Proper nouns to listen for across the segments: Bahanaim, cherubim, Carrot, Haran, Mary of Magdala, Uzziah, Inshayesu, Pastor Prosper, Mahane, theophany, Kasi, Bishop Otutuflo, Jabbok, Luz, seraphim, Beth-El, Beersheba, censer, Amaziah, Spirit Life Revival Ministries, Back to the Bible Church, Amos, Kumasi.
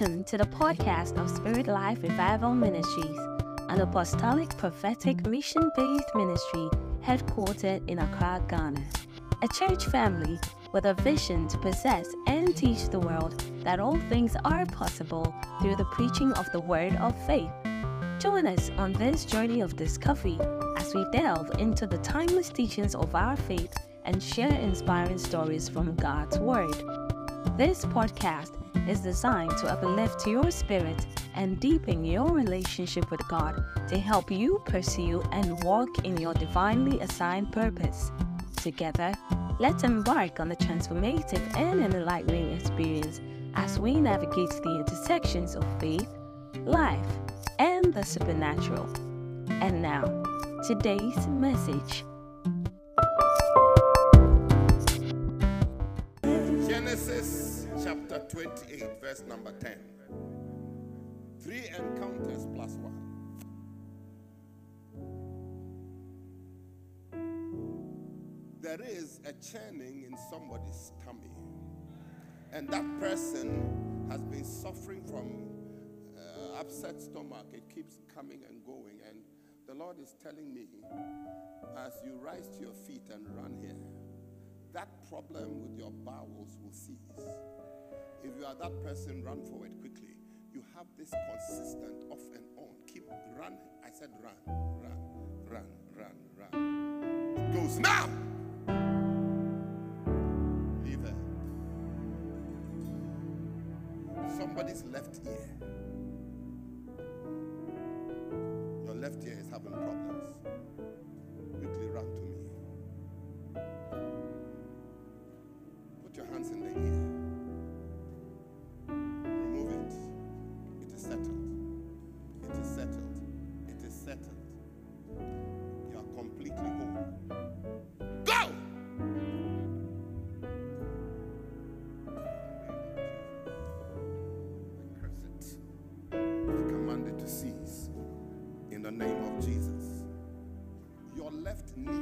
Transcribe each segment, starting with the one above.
Welcome to the podcast of Spirit Life Revival Ministries, an apostolic prophetic mission-based ministry headquartered in Accra, Ghana. A church family with a vision to possess and teach the world that all things are possible through the preaching of the word of faith. Join us on this journey of discovery as we delve into the timeless teachings of our faith and share inspiring stories from God's Word. This podcast is designed to uplift your spirit and deepen your relationship with God to help you pursue and walk in your divinely assigned purpose. Together, let's embark on the transformative and enlightening experience as we navigate the intersections of faith, life, and the supernatural. And now, today's message. Genesis chapter 28, verse number 10. 3 encounters plus 1. There is a churning in somebody's tummy, and that person has been suffering from upset stomach. It keeps coming and going, and the Lord is telling me, as you rise to your feet and run here, that problem with your bowels will cease. If you are that person, run forward quickly. You have this consistent off and on. Keep running. I said run, run, run, run, run. It goes now. Leave her. Somebody's left ear. Your left ear is having problems. Quickly run to me. Put your hands in the ear. Remove it. It is settled. It is settled. It is settled. You are completely whole. Go! Curse it. You commanded to cease. In the name of Jesus. Your left knee.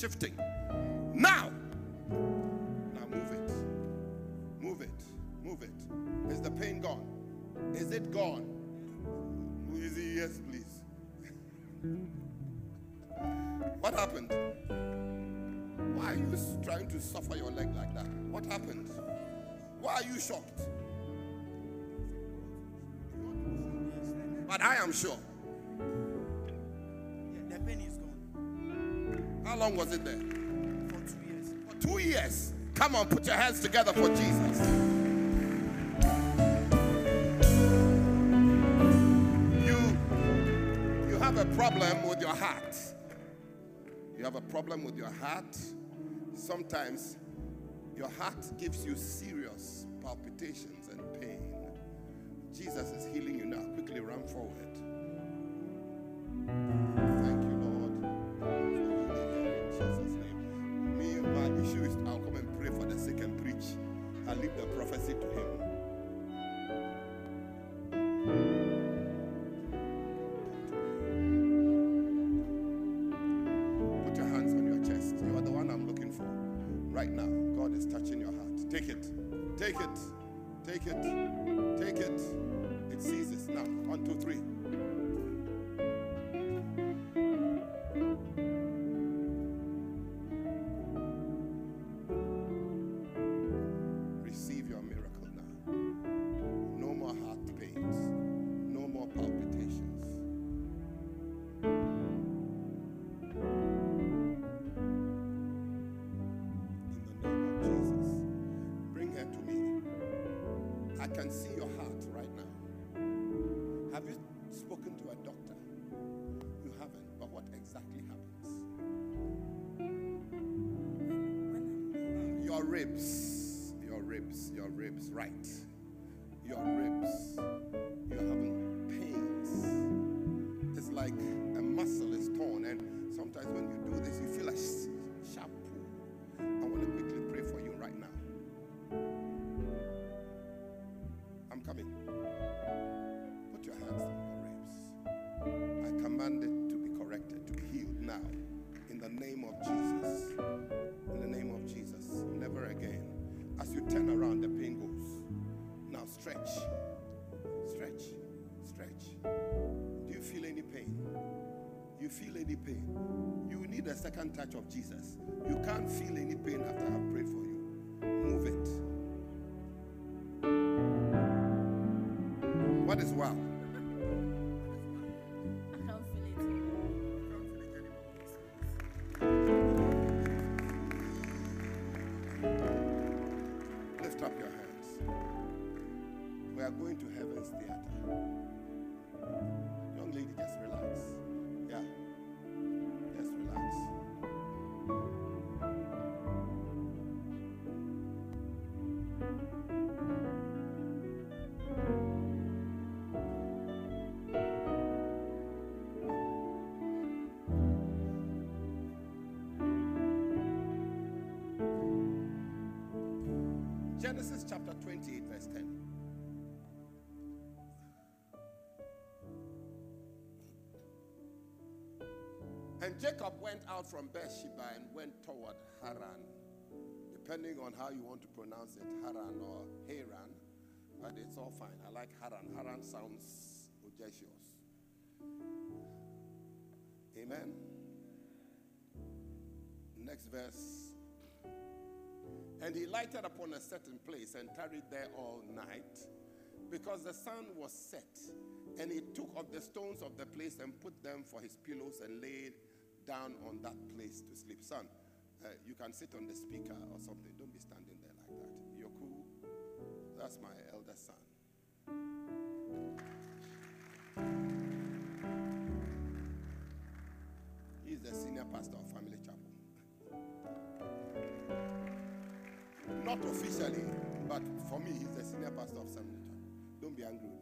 Shifting. Now move it. Move it. Move it. Is the pain gone? Is it gone? Easy, yes, please. What happened? Why are you trying to suffer your leg like that? What happened? Why are you shocked? But I am sure. How long was it there? For 2 years. For 2 years. Come on, put your hands together for Jesus. You have a problem with your heart. You have a problem with your heart. Sometimes your heart gives you serious palpitations and pain. Jesus is healing you now. Quickly run forward. I'll come and pray for the sick and preach. I'll leave the prophecy to him. Put your hands on your chest. You are the one I'm looking for. Right now, God is touching your heart. Take it. Take it. Take it. Take it. It ceases now. 1, 2, 3. commanded to be corrected, to be healed now. In the name of Jesus. In the name of Jesus. Never again. As you turn around, the pain goes. Now stretch. Stretch. Stretch. Do you feel any pain? You feel any pain? You need a second touch of Jesus. You can't feel any pain after I've prayed for you. Move it. What is wow? Genesis chapter 28, verse 10. And Jacob went out from Beersheba and went toward Haran. Depending on how you want to pronounce it, Haran or Haran, but it's all fine. I like Haran. Haran sounds audacious. Amen. Next verse. And he lighted upon a certain place and tarried there all night, because the sun was set. And he took of the stones of the place and put them for his pillows and laid down on that place to sleep. Son, you can sit on the speaker or something. Don't be standing there like that. You're cool. That's my elder son. He's the senior pastor of Family Chapel. Not officially, but for me, he's the senior pastor of Samuel. Don't be angry with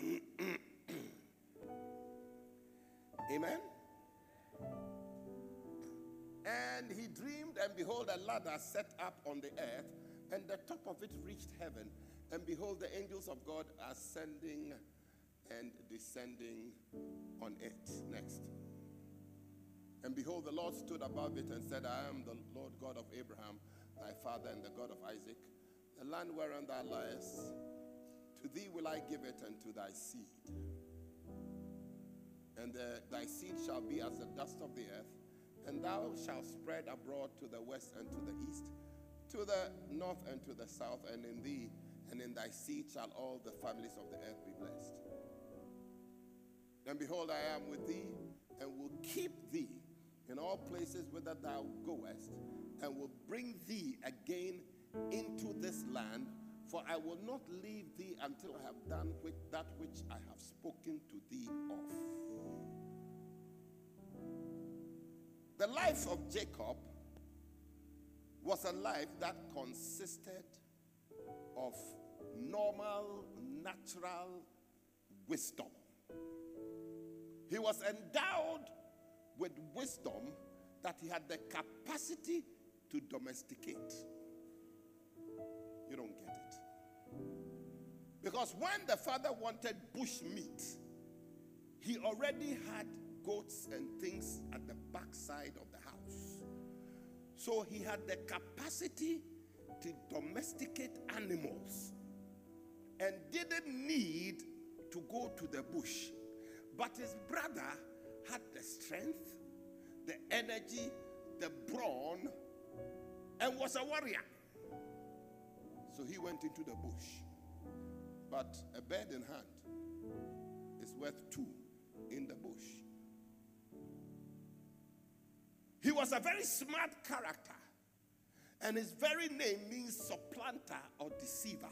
me. Amen? And he dreamed, and behold, a ladder set up on the earth, and the top of it reached heaven. And behold, the angels of God ascending and descending on it. Next. And behold, the Lord stood above it and said, I am the Lord God of Abraham, thy father, and the God of Isaac. The land whereon thou liest, to thee will I give it, and to thy seed. And thy seed shall be as the dust of the earth, and thou shalt spread abroad to the west and to the east, to the north and to the south, and in thee and in thy seed shall all the families of the earth be blessed. And behold, I am with thee, and will keep thee in all places whither thou goest, and will bring thee again into this land, for I will not leave thee until I have done with that which I have spoken to thee of. The life of Jacob was a life that consisted of normal, natural wisdom. He was endowed with wisdom that he had the capacity to domesticate. You don't get it. Because when the father wanted bush meat, he already had goats and things at the backside of the house. So he had the capacity to domesticate animals and didn't need to go to the bush. But his brother had the strength, the energy, the brawn, and was a warrior. So he went into the bush. But a bird in hand is worth two in the bush. He was a very smart character, and his very name means supplanter or deceiver.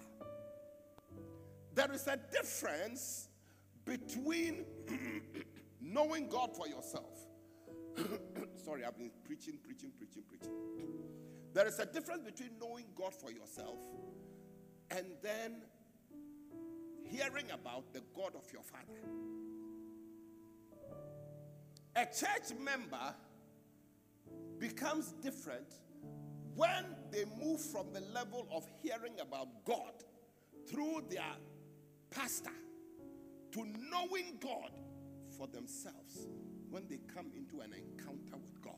There is a difference between knowing God for yourself. Sorry, I've been preaching. There is a difference between knowing God for yourself and then hearing about the God of your father. A church member becomes different when they move from the level of hearing about God through their pastor to knowing God for themselves when they come into an encounter with God.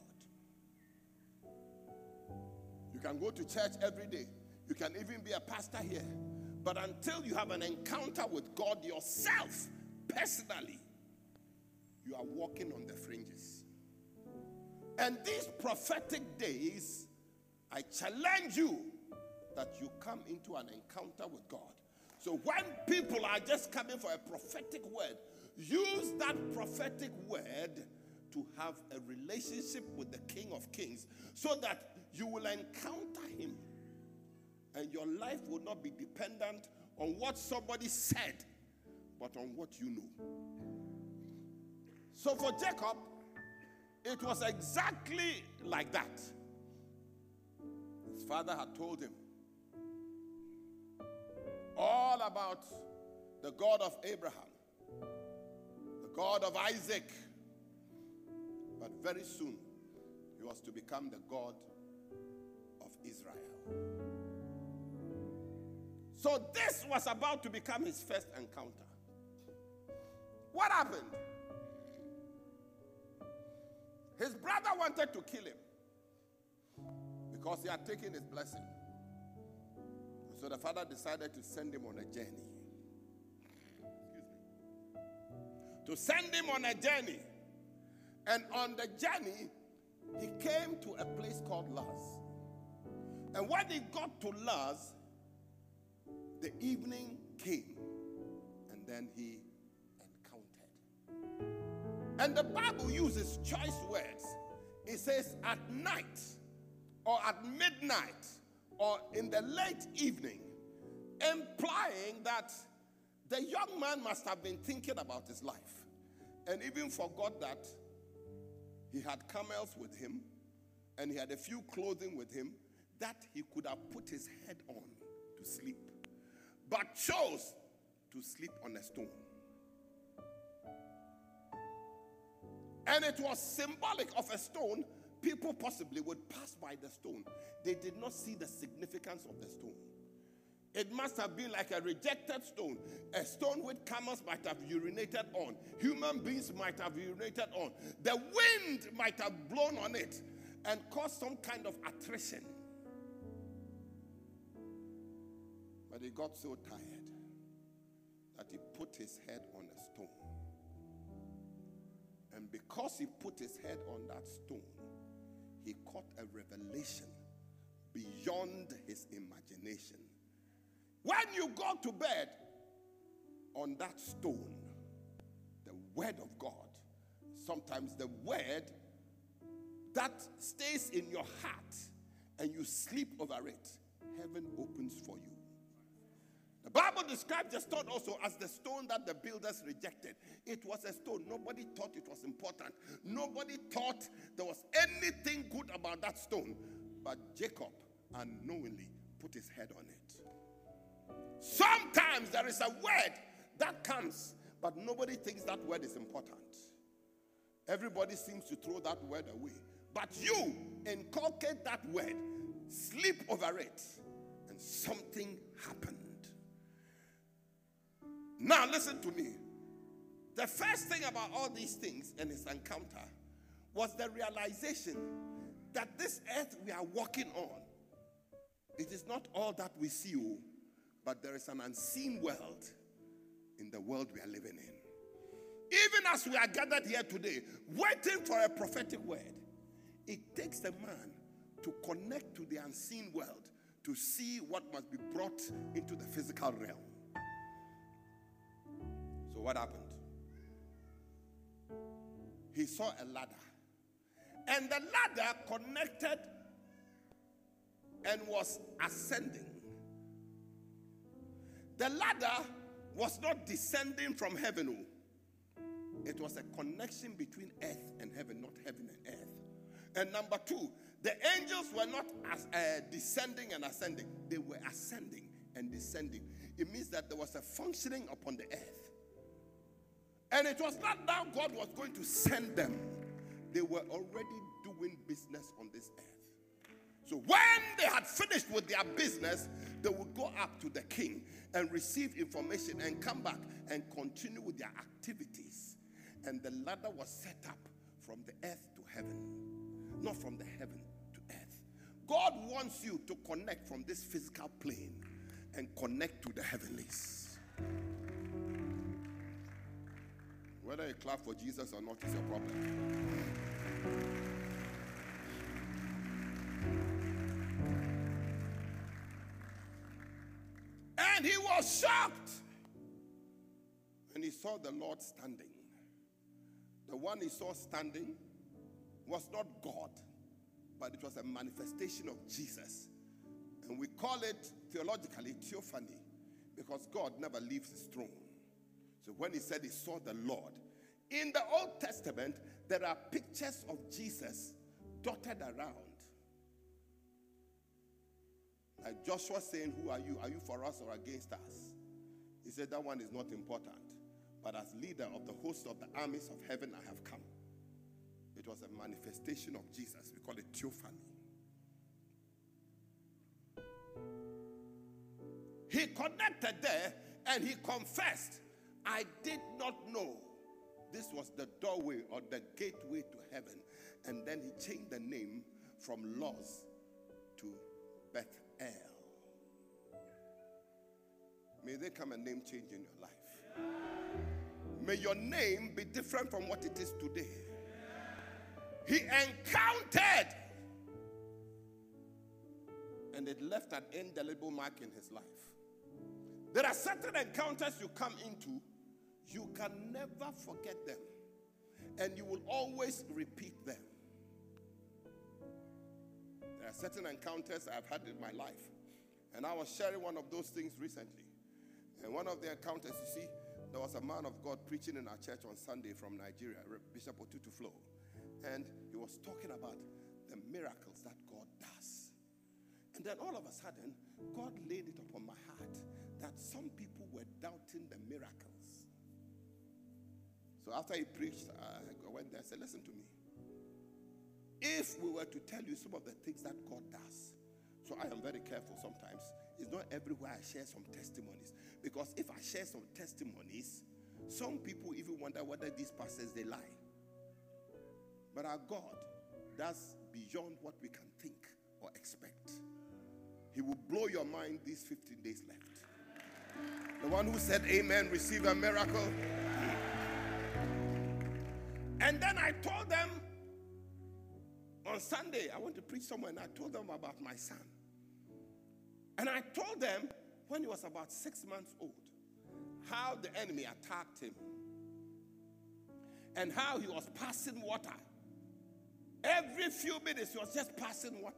You can go to church every day. You can even be a pastor here. But until you have an encounter with God yourself, personally, you are walking on the fringes. And these prophetic days, I challenge you that you come into an encounter with God. So when people are just coming for a prophetic word, use that prophetic word to have a relationship with the King of Kings so that you will encounter him and your life will not be dependent on what somebody said, but on what you know. So for Jacob, it was exactly like that. His father had told him all about the God of Abraham, the God of Isaac, but very soon he was to become the God of Israel. So this was about to become his first encounter. What happened? His brother wanted to kill him because he had taken his blessing. So the father decided to send him on a journey. To send him on a journey. And on the journey, he came to a place called Luz. And when he got to Luz, the evening came. And then he encountered. And the Bible uses choice words. It says at night, or at midnight, or in the late evening, implying that the young man must have been thinking about his life and even forgot that he had camels with him and he had a few clothing with him that he could have put his head on to sleep, but chose to sleep on a stone. And it was symbolic of a stone. People possibly would pass by the stone. They did not see the significance of the stone. It must have been like a rejected stone, a stone which camels might have urinated on, human beings might have urinated on, the wind might have blown on it and caused some kind of attrition. But he got so tired that he put his head on a stone. And because he put his head on that stone, he caught a revelation beyond his imagination. When you go to bed on that stone, the word of God, sometimes the word that stays in your heart and you sleep over it, heaven opens for you. The Bible describes the stone also as the stone that the builders rejected. It was a stone. Nobody thought it was important. Nobody thought there was anything good about that stone. But Jacob unknowingly put his head on it. Sometimes there is a word that comes, but nobody thinks that word is important. Everybody seems to throw that word away. But you inculcate that word, sleep over it, and something happens. Now listen to me. The first thing about all these things and his encounter was the realization that this earth we are walking on, it is not all that we see, but there is an unseen world in the world we are living in. Even as we are gathered here today, waiting for a prophetic word, it takes a man to connect to the unseen world to see what must be brought into the physical realm. What happened? He saw a ladder. And the ladder connected and was ascending. The ladder was not descending from heaven. It was a connection between earth and heaven, not heaven and earth. And number two, the angels were not descending and ascending. They were ascending and descending. It means that there was a functioning upon the earth. And it was not now God was going to send them. They were already doing business on this earth. So when they had finished with their business, they would go up to the king and receive information and come back and continue with their activities. and the ladder was set up from the earth to heaven, not from the heaven to earth. God wants you to connect from this physical plane and connect to the heavenlies. Whether you clap for Jesus or not is your problem. And he was shocked when he saw the Lord standing. The one he saw standing was not God, but it was a manifestation of Jesus. And we call it theologically theophany, because God never leaves his throne. So when he said he saw the Lord, in the Old Testament, there are pictures of Jesus dotted around. Like Joshua saying, who are you? Are you for us or against us? He said, that one is not important. But as leader of the host of the armies of heaven, I have come. It was a manifestation of Jesus. We call it theophany. He connected there and he confessed, I did not know this was the doorway or the gateway to heaven. And then he changed the name from Luz to Beth-El. May there come a name change in your life. May your name be different from what it is today. He encountered, and it left an indelible mark in his life. There are certain encounters you come into, you can never forget them, and you will always repeat them. There are certain encounters I've had in my life. And I was sharing one of those things recently. And one of the encounters, you see, there was a man of God preaching in our church on Sunday from Nigeria, Bishop Otutuflo. And he was talking about the miracles that God does. And then all of a sudden, God laid it upon my heart that some people were doubting the miracles. So after he preached, I went there and said, listen to me. If we were to tell you some of the things that God does, so I am very careful sometimes. It's not everywhere I share some testimonies. Because if I share some testimonies, some people even wonder whether these pastors, they lie. But our God does beyond what we can think or expect. He will blow your mind these 15 days left. The one who said amen, receive a miracle. And then I told them, on Sunday, I went to preach somewhere, and I told them about my son. And I told them, when he was about 6 months old, how the enemy attacked him. And how he was passing water. Every few minutes, he was just passing water.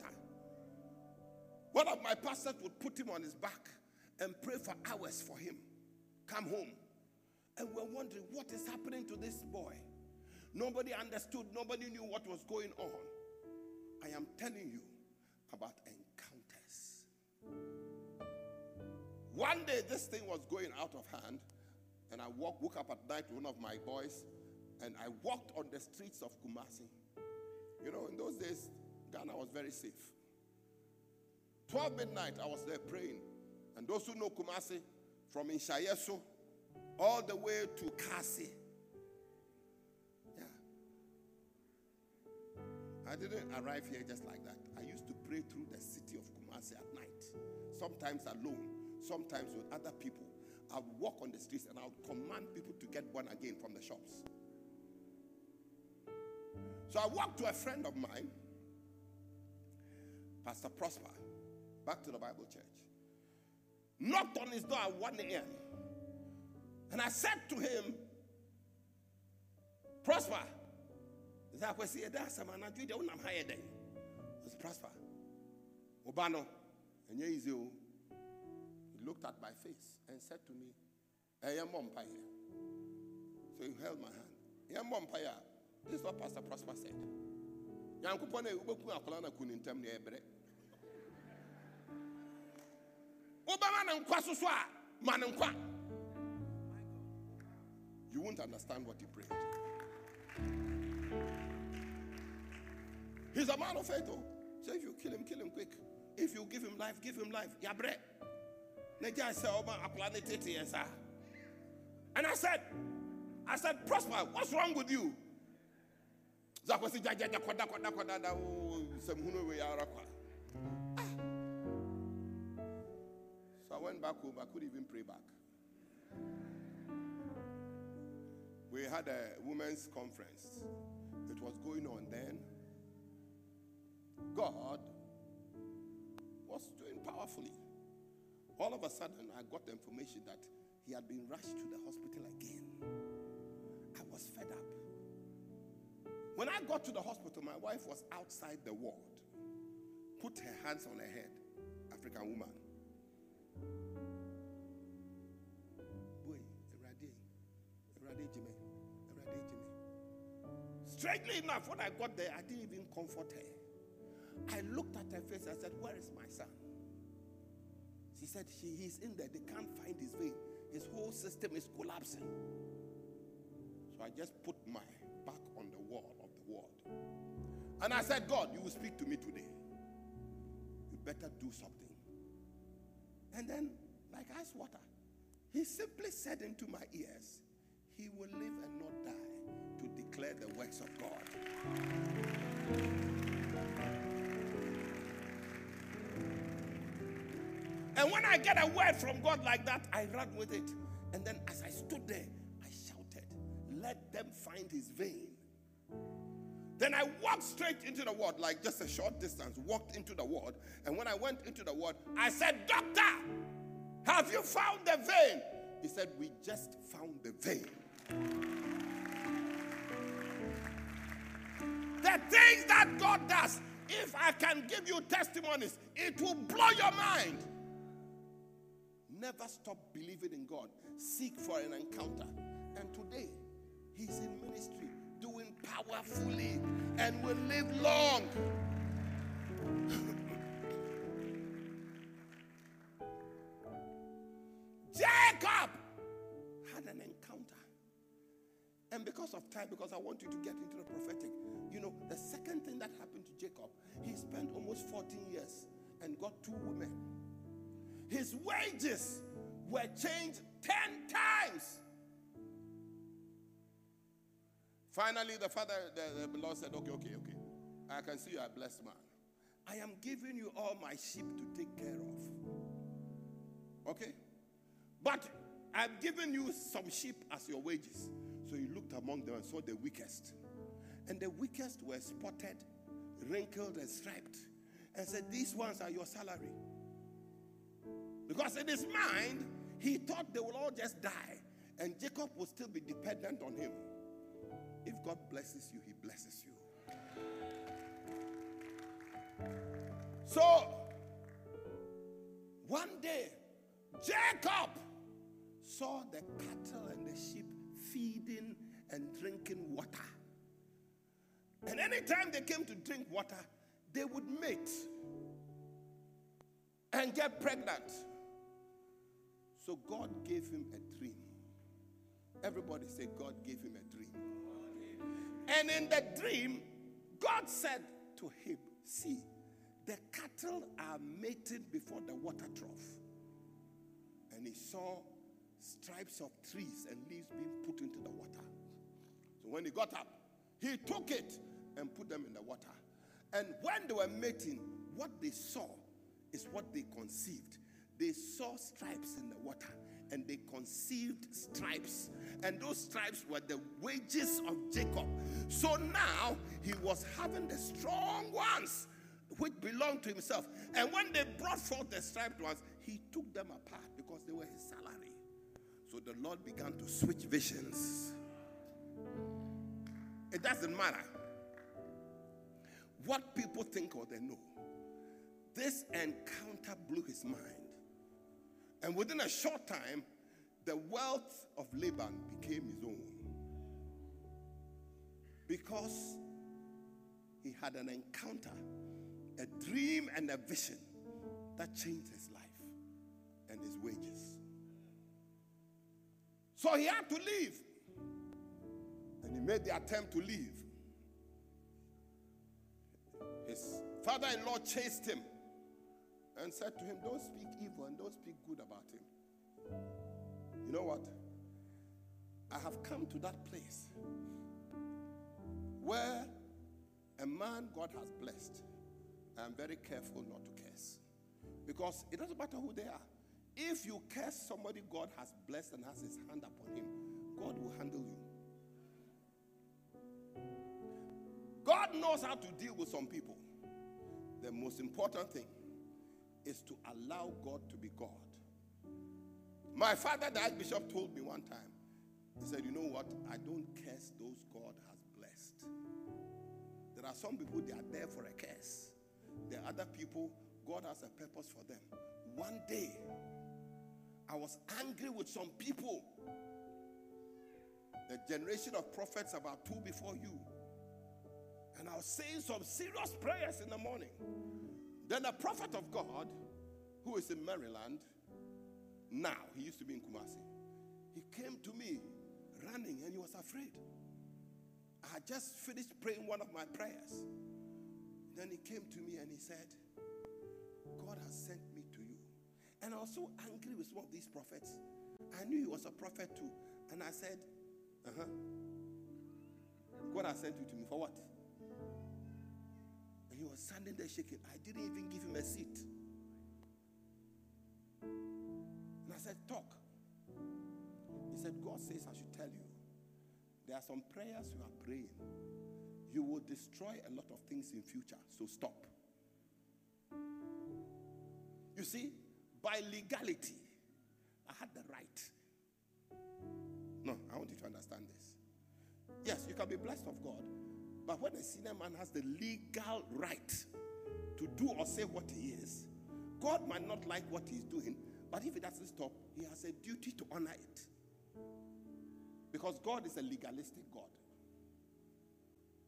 One of my pastors would put him on his back and pray for hours for him. Come home. And we're wondering, what is happening to this boy? Nobody understood. Nobody knew what was going on. I am telling you about encounters. One day this thing was going out of hand, and I woke up at night with one of my boys, and I walked on the streets of Kumasi. You know, in those days, Ghana was very safe. 12 midnight, I was there praying. And those who know Kumasi, from Inshayesu all the way to Kasi. I didn't arrive here just like that. I used to pray through the city of Kumasi at night. Sometimes alone, sometimes with other people. I would walk on the streets and I would command people to get born again from the shops. So I walked to a friend of mine, Pastor Prosper, Back to the Bible Church. Knocked on his door at 1 a.m. And I said to him, Prosper, I was Prosper. Obano. And he looked at my face and said to me, I am umpire. So he held my hand. I am umpire. This is what Pastor Prosper said. You won't understand what he prayed. He's a man of faith, though. So if you kill him quick. If you give him life, give him life. Yabre. And I said, I said, Prosper, what's wrong with you? So I went back home. I couldn't even pray back. We had a women's conference. It was going on then. God was doing powerfully. All of a sudden, I got the information that he had been rushed to the hospital again. I was fed up. When I got to the hospital, my wife was outside the ward. Put her hands on her head. African woman. Boy, Erade Jimmy. Strangely enough, when I got there, I didn't even comfort her. I looked at her face and said, where is my son? She said, he's in there. They can't find his vein. His whole system is collapsing. So I just put my back on the wall of the ward. And I said, God, you will speak to me today. You better do something. And then, like ice water, he simply said into my ears, he will live and not die to declare the works of God. And when I get a word from God like that, I run with it. And then as I stood there, I shouted, let them find his vein. Then I walked straight into the ward, like just a short distance, walked into the ward. And when I went into the ward, I said, Doctor, have you found the vein? He said, we just found the vein. The things that God does, if I can give you testimonies, it will blow your mind. Never stop believing in God. Seek for an encounter. And today, he's in ministry, doing powerfully, and will live long. Jacob had an encounter. And because of time, because I want you to get into the prophetic, you know, the second thing that happened to Jacob, he spent almost 14 years and got 2 women. His wages were changed 10 times. Finally, the father, the Lord said, okay. I can see you are a blessed man. I am giving you all my sheep to take care of. Okay? But I've given you some sheep as your wages. So he looked among them and saw the weakest. And the weakest were spotted, wrinkled, and striped. And said, these ones are your salary. Because in his mind, he thought they will all just die. And Jacob will still be dependent on him. If God blesses you, he blesses you. So, one day, Jacob saw the cattle and the sheep feeding and drinking water. And anytime they came to drink water, they would mate and get pregnant. So God gave him a dream. Everybody say, God gave him a dream. And in the dream, God said to him, see, the cattle are mating before the water trough. And he saw stripes of trees and leaves being put into the water. So when he got up, he took it and put them in the water. And when they were mating, what they saw is what they conceived. They saw stripes in the water, and they conceived stripes. And those stripes were the wages of Jacob. So now he was having the strong ones which belonged to himself. And when they brought forth the striped ones, he took them apart because they were his salary. So the Lord began to switch visions. It doesn't matter what people think or they know. This encounter blew his mind. And within a short time, the wealth of Laban became his own. Because he had an encounter, a dream and a vision that changed his life and his wages. So he had to leave. And he made the attempt to leave. His father-in-law chased him and said to him, don't speak evil and don't speak good about him. You know what? I have come to that place where a man God has blessed, I am very careful not to curse. Because it doesn't matter who they are. If you curse somebody God has blessed and has his hand upon him, God will handle you. God knows how to deal with some people. The most important thing is to allow God to be God. My father, the Archbishop, told me one time, he said, you know what? I don't curse those God has blessed. There are some people, they are there for a curse. There are other people, God has a purpose for them. One day, I was angry with some people. The generation of prophets about two before you. And I was saying some serious prayers in the morning. Then a prophet of God, who is in Maryland, now, he used to be in Kumasi. He came to me running and he was afraid. I had just finished praying one of my prayers. Then he came to me and he said, God has sent me to you. And I was so angry with one of these prophets. I knew he was a prophet too. And I said, God has sent you to me for what? And he was standing there shaking. I didn't even give him a seat. And I said, talk. He said, God says I should tell you, there are some prayers you are praying. You will destroy a lot of things in future, so stop. You see, by legality, I had the right. No, I want you to understand this. Yes, you can be blessed of God, but when a senior man has the legal right to do or say what he is, God might not like what he's doing, but if he doesn't stop, he has a duty to honor it. Because God is a legalistic God.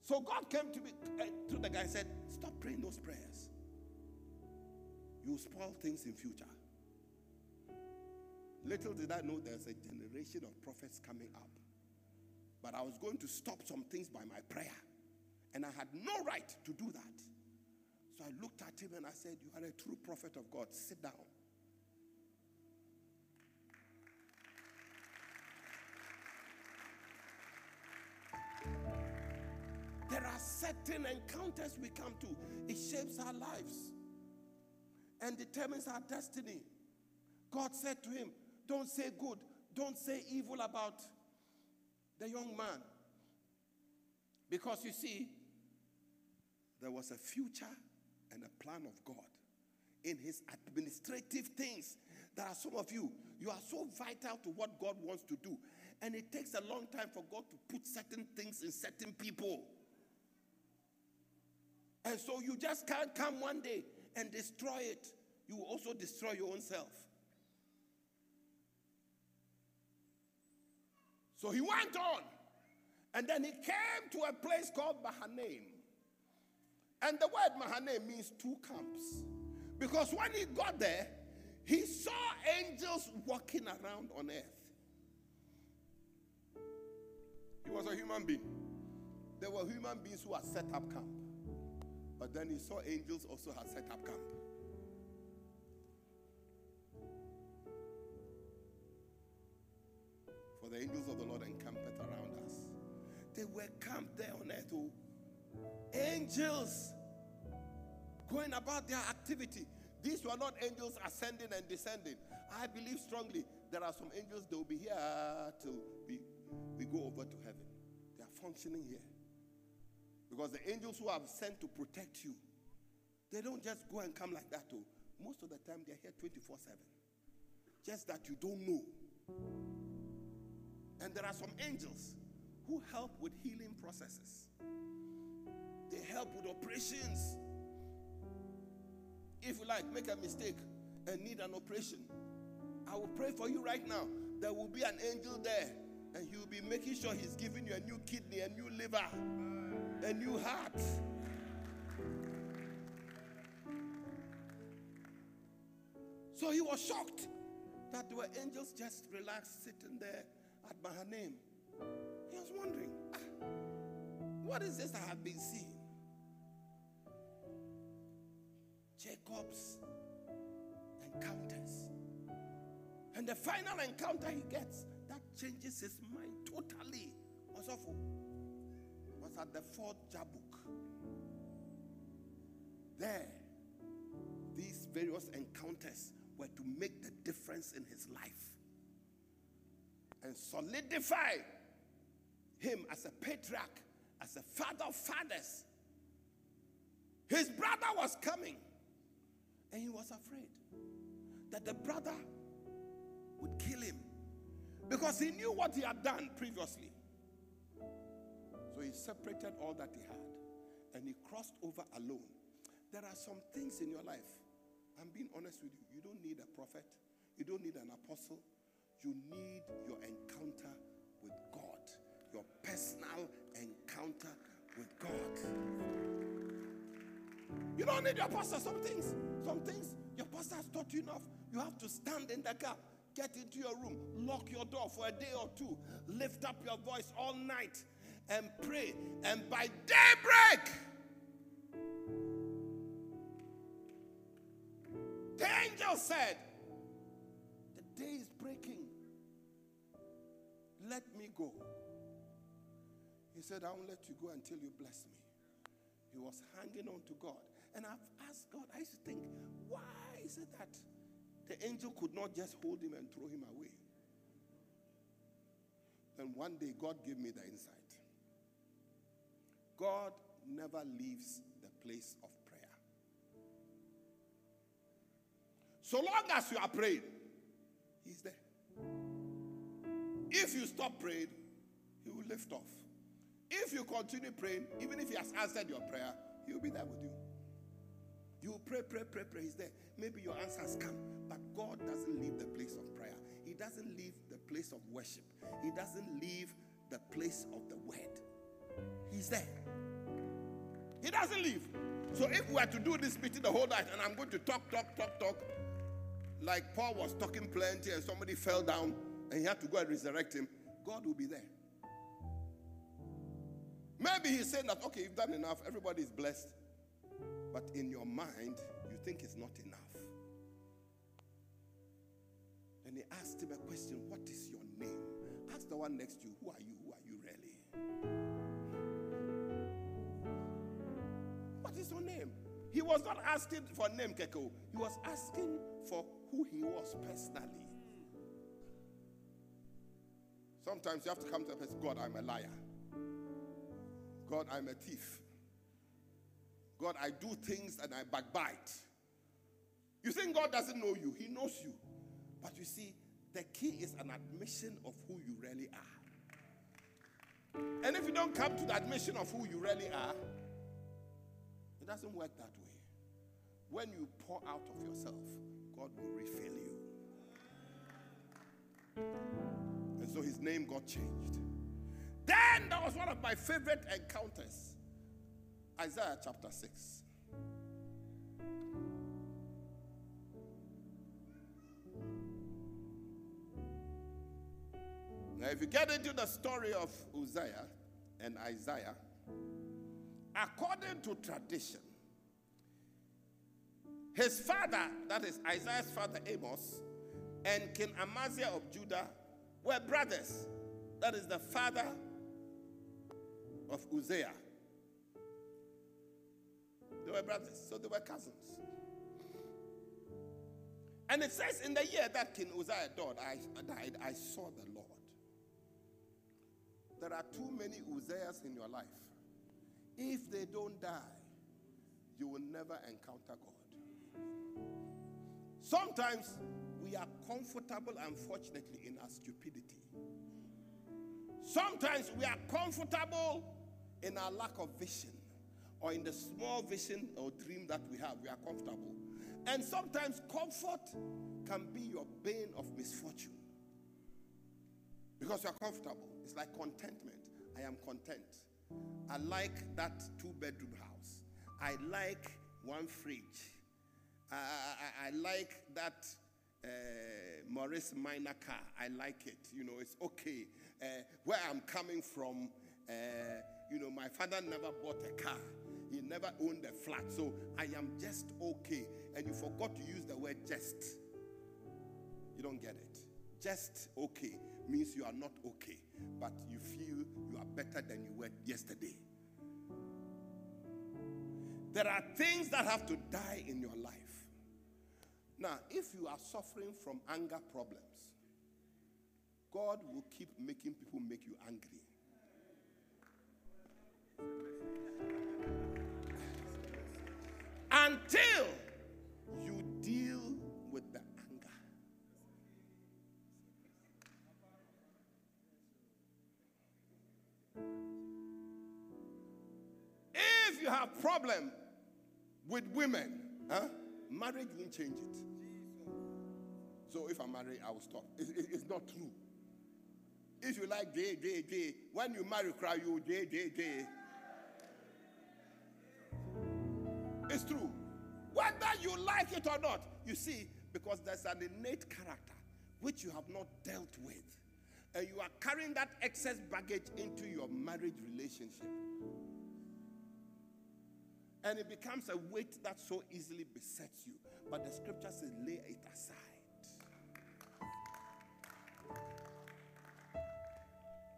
So God came to me, to the guy and said, stop praying those prayers. You spoil things in future. Little did I know there's a generation of prophets coming up. But I was going to stop some things by my prayer. And I had no right to do that. So I looked at him and I said, you are a true prophet of God. Sit down. There are certain encounters we come to. It shapes our lives and determines our destiny. God said to him, don't say good, don't say evil about the young man. Because you see, there was a future and a plan of God in his administrative things. There are some of you, you are so vital to what God wants to do. And it takes a long time for God to put certain things in certain people. And so you just can't come one day and destroy it. You will also destroy your own self. So he went on. And then he came to a place called Bahanaim. And the word Mahane means two camps. Because when he got there, he saw angels walking around on earth. He was a human being. There were human beings who had set up camp. But then he saw angels also had set up camp. For the angels of the Lord encamped around us. They were camped there on earth. Angels going about their activity. These were not angels ascending and descending. I believe strongly there are some angels that will be here till we go over to heaven. They are functioning here. Because the angels who are sent to protect you, they don't just go and come like that. Too. Most of the time, they're here 24/7. Just that you don't know. And there are some angels who help with healing processes. They help with operations. If you like, make a mistake and need an operation, I will pray for you right now. There will be an angel there, and he will be making sure he's giving you a new kidney, a new liver, a new heart. So he was shocked that there were angels just relaxed sitting there at Mahanaim. He was wondering, what is this I have been seeing? Jacob's encounters. And the final encounter he gets, that changes his mind totally was at the fort Jabbok. There, these various encounters were to make the difference in his life and solidify him as a patriarch, as a father of fathers. His brother was coming, and he was afraid that the brother would kill him because he knew what he had done previously. So he separated all that he had and he crossed over alone. There are some things in your life, I'm being honest with you, you don't need a prophet, you don't need an apostle, you need your encounter with God, your personal encounter with God. You don't need your pastor. Some things your pastor has taught you enough. You have to stand in the gap. Get into your room. Lock your door for a day or two. Lift up your voice all night and pray. And by daybreak, 10 angels said, "The day is breaking. Let me go." He said, "I won't let you go until you bless me." He was hanging on to God. And I've asked God, I used to think, why is it that the angel could not just hold him and throw him away? Then one day God gave me the insight. God never leaves the place of prayer. So long as you are praying, he's there. If you stop praying, he will lift off. If you continue praying, even if he has answered your prayer, he'll be there with you. You pray, he's there. Maybe your answers come, but God doesn't leave the place of prayer. He doesn't leave the place of worship. He doesn't leave the place of the word. He's there. He doesn't leave. So if we are to do this meeting the whole night, and I'm going to talk, like Paul was talking plenty and somebody fell down and he had to go and resurrect him, God will be there. Maybe he's saying that, okay, you've done enough, everybody's blessed. But in your mind, you think it's not enough. And he asked him a question, what is your name? Ask the one next to you, who are you really? What is your name? He was not asking for name, Keko. He was asking for who he was personally. Sometimes you have to come to the person, God, I'm a liar. God, I'm a thief. God, I do things and I backbite. You think God doesn't know you? He knows you. But you see, the key is an admission of who you really are. And if you don't come to the admission of who you really are, it doesn't work that way. When you pour out of yourself, God will refill you. And so his name got changed. Then that was one of my favorite encounters. Isaiah chapter 6. Now if you get into the story of Uzziah and Isaiah, according to tradition, his father, that is Isaiah's father Amos, and King Amaziah of Judah were brothers. That is the father of Uzziah. They were brothers, so they were cousins. And it says, in the year that King Uzziah died, I saw the Lord. There are too many Uzziahs in your life. If they don't die, you will never encounter God. Sometimes we are comfortable, unfortunately, in our stupidity. Sometimes we are comfortable in our lack of vision, or in the small vision or dream that we have, we are comfortable. And sometimes comfort can be your bane of misfortune. Because you are comfortable. It's like contentment. I am content. I like that 2-bedroom house. I like 1 fridge. I like that Maurice Minor car. I like it. You know, it's okay. Where I'm coming from, you know, my father never bought a car. He never owned a flat. So I am just okay. And you forgot to use the word just. You don't get it. just okay means you are not okay, but you feel you are better than you were yesterday. There are things that have to die in your life. Now, if you are suffering from anger problems, God will keep making people make you angry. Until you deal with the anger. If you have problem with women, marriage won't change it. So if I'm married, I will stop. It's not true. If you like day, when you marry, cry you day. It's true. Whether you like it or not, you see, because there's an innate character which you have not dealt with. And you are carrying that excess baggage into your marriage relationship. And it becomes a weight that so easily besets you. But the scripture says, lay it aside.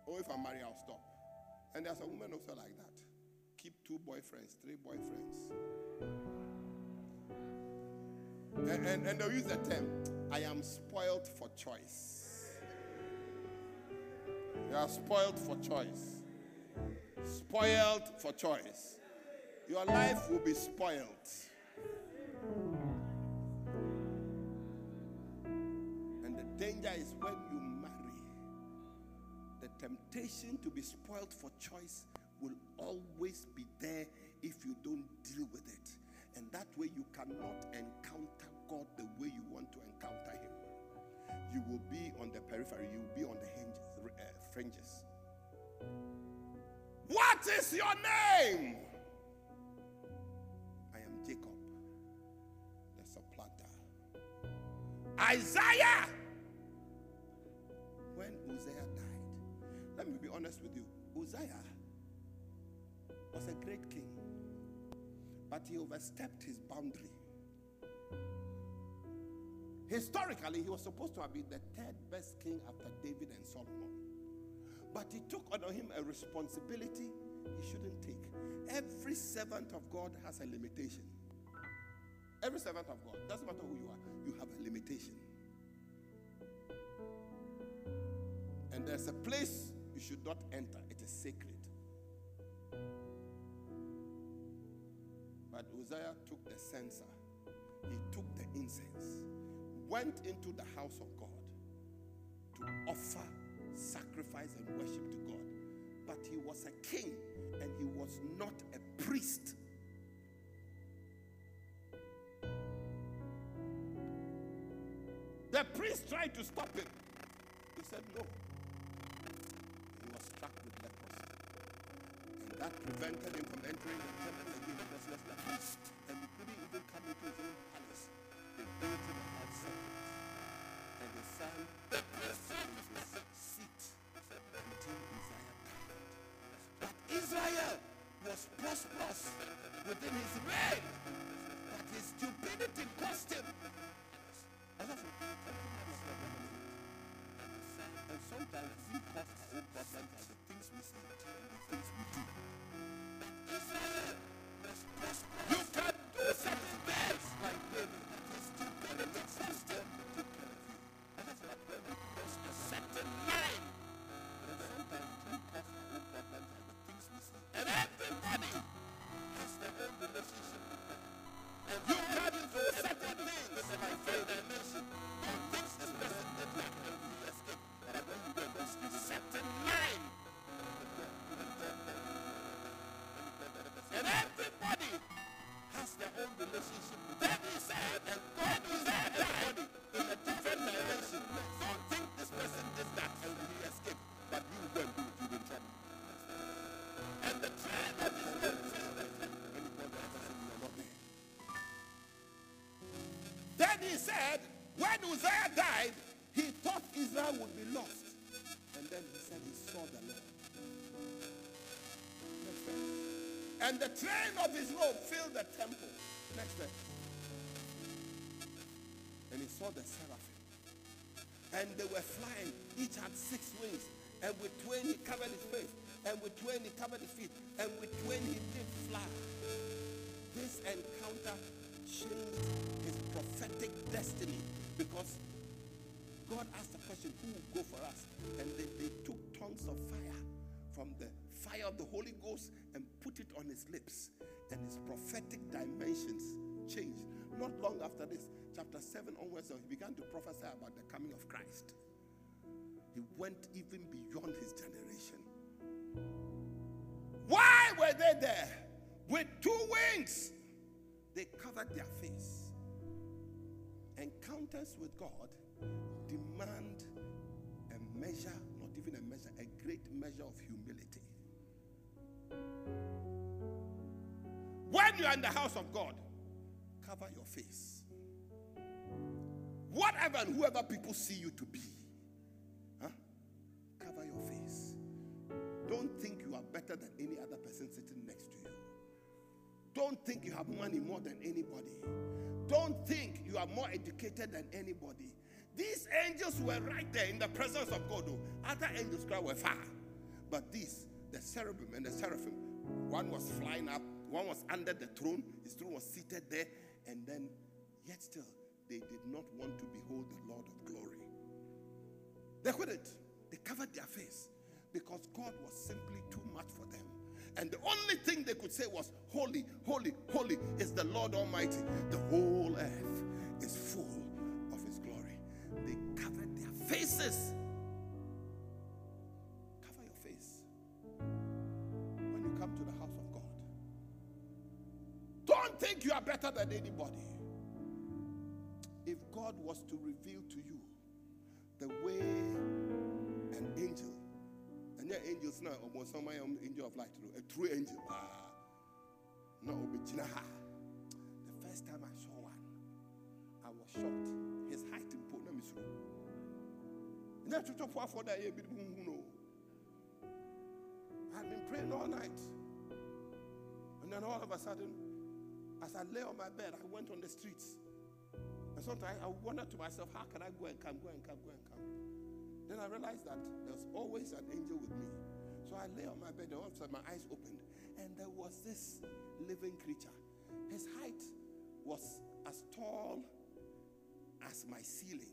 Oh, if I'm married, I'll stop. And there's a woman also like that. Keep 2 boyfriends, 3 boyfriends. And they'll use the term, I am spoiled for choice. You are spoiled for choice. Spoiled for choice. Your life will be spoiled. And the danger is when you marry, the temptation to be spoiled for choice will always be there if you don't deal with it. And that way you cannot encounter God the way you want to encounter Him. You will be on the periphery. You will be on the fringes. What is your name? I am Jacob, the supplanter. Isaiah. When Uzziah died, let me be honest with you. Uzziah was a great king, but he overstepped his boundary. Historically, he was supposed to have been the 3rd best king after David and Solomon. But he took on him a responsibility he shouldn't take. Every servant of God has a limitation. Every servant of God, doesn't matter who you are, you have a limitation. And there's a place you should not enter. It is sacred. But Uzziah took the censer. He took the incense. Went into the house of God to offer sacrifice and worship to God. But he was a king and he was not a priest. The priest tried to stop him. He said no. He was struck with leprosy. And that prevented him from entering the temple. And he couldn't even come into his own palace. They built him a house separate. And the son was his seat until Isaiah died. But Israel was prosperous within his reign. But his stupidity cost him. And sometimes we cost ourselves the things we see, the things we do. But Israel. You can do certain things like David. It's too bad in the system to kill you. And that's what David was a certain line. And sometimes we pass with that and the things we see. And everybody has their own relationship with them. And you can do certain things like David. Don't think this person did not have to escape. And when you go to a certain line, and everybody has their own relationship with them. He said, and God is everybody in a different dimension. Don't think this person did that and he escaped, but you won't do it, you will trouble. And the trial that is going to anybody else said, you are not there. Then he said, when Uzziah died, he thought Israel would be lost. And then he said he saw the Lord. Next verse. And the train of his robe filled the temple. Next verse. And he saw the seraphim. and they were flying. Each had 6 wings, and with 20 he covered his face, and with 20 he covered his feet, and with 20 he did fly. This encounter changed his prophetic destiny, because God asked the question, who will go for us? And they took tongues of fire from the fire of the Holy Ghost and put it on his lips, and his prophetic dimensions changed. Not long after this, chapter 7 onwards, he began to prophesy about the coming of Christ. He went even beyond his generation. Why were they there? With 2 wings, they covered their face. Encounters with God demand a measure, not even a measure, a great measure of humility. When you are in the house of God, cover your face. Whatever and whoever people see you to be, cover your face. Don't think you are better than any other person sitting next to you. Don't think you have money more than anybody. Don't think you are more educated than anybody. These angels were right there in the presence of God. Other angels were far. But these, the cherubim and the seraphim, one was flying up, one was under the throne, his throne was seated there, and then, yet still, they did not want to behold the Lord of glory. They couldn't. They covered their face because God was simply too much for them. And the only thing they could say was, holy, holy, holy is the Lord Almighty. The whole earth is full of his glory. They covered their faces. Cover your face. When you come to the house of God, don't think you are better than anybody. If God was to reveal to you the way an angel, and your angels now, or somebody angel of light, a true angel. The first time I saw one, I was shocked. His height in Ponam is true. I've been praying all night. And then all of a sudden, as I lay on my bed, I went on the streets. And sometimes I wondered to myself, how can I go and come? Then I realized that there's always an angel with me. So I lay on my bed, and all of a sudden my eyes opened, and there was this living creature. His height was as tall as my ceiling.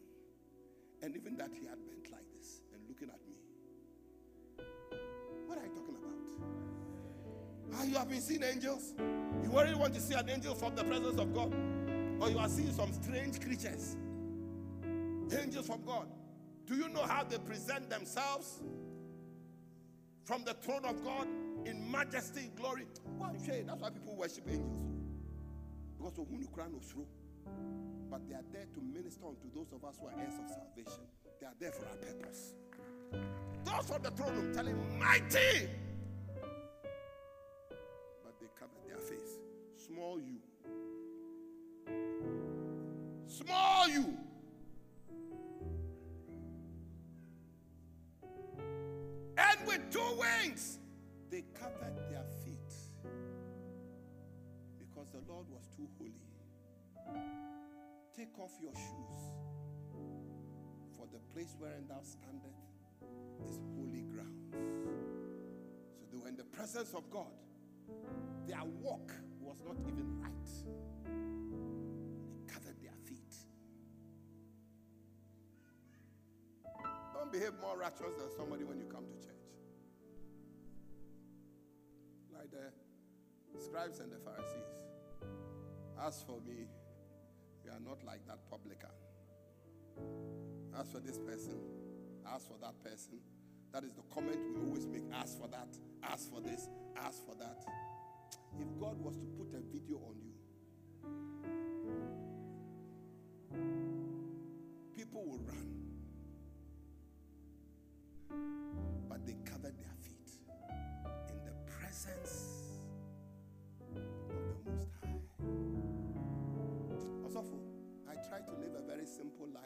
And even that, he had bent like this and looking at me. What are you talking about? You have been seeing angels? You already want to see an angel from the presence of God? Or you are seeing some strange creatures? Angels from God. Do you know how they present themselves from the throne of God in majesty and glory? One shade. That's why people worship angels. Because of whom you cry no through. But they are there to minister unto those of us who are heirs of salvation. They are there for our purpose. Those from the throne room telling mighty. But they covered their face. Small you. Small you. And with 2 wings, they covered their feet because the Lord was too holy. Take off your shoes, for the place wherein thou standest is holy ground. So they were in the presence of God. Their walk was not even right. They covered their feet. Don't behave more righteous than somebody when you come to church. Like the scribes and the Pharisees. As for me, we are not like that publican. As for this person, as for that person. That is the comment we always make. As for that, as for this, as for that. If God was to put a video on you, people will run. But they covered their feet in the presence of the Most High. Also, I try to live a very simple life.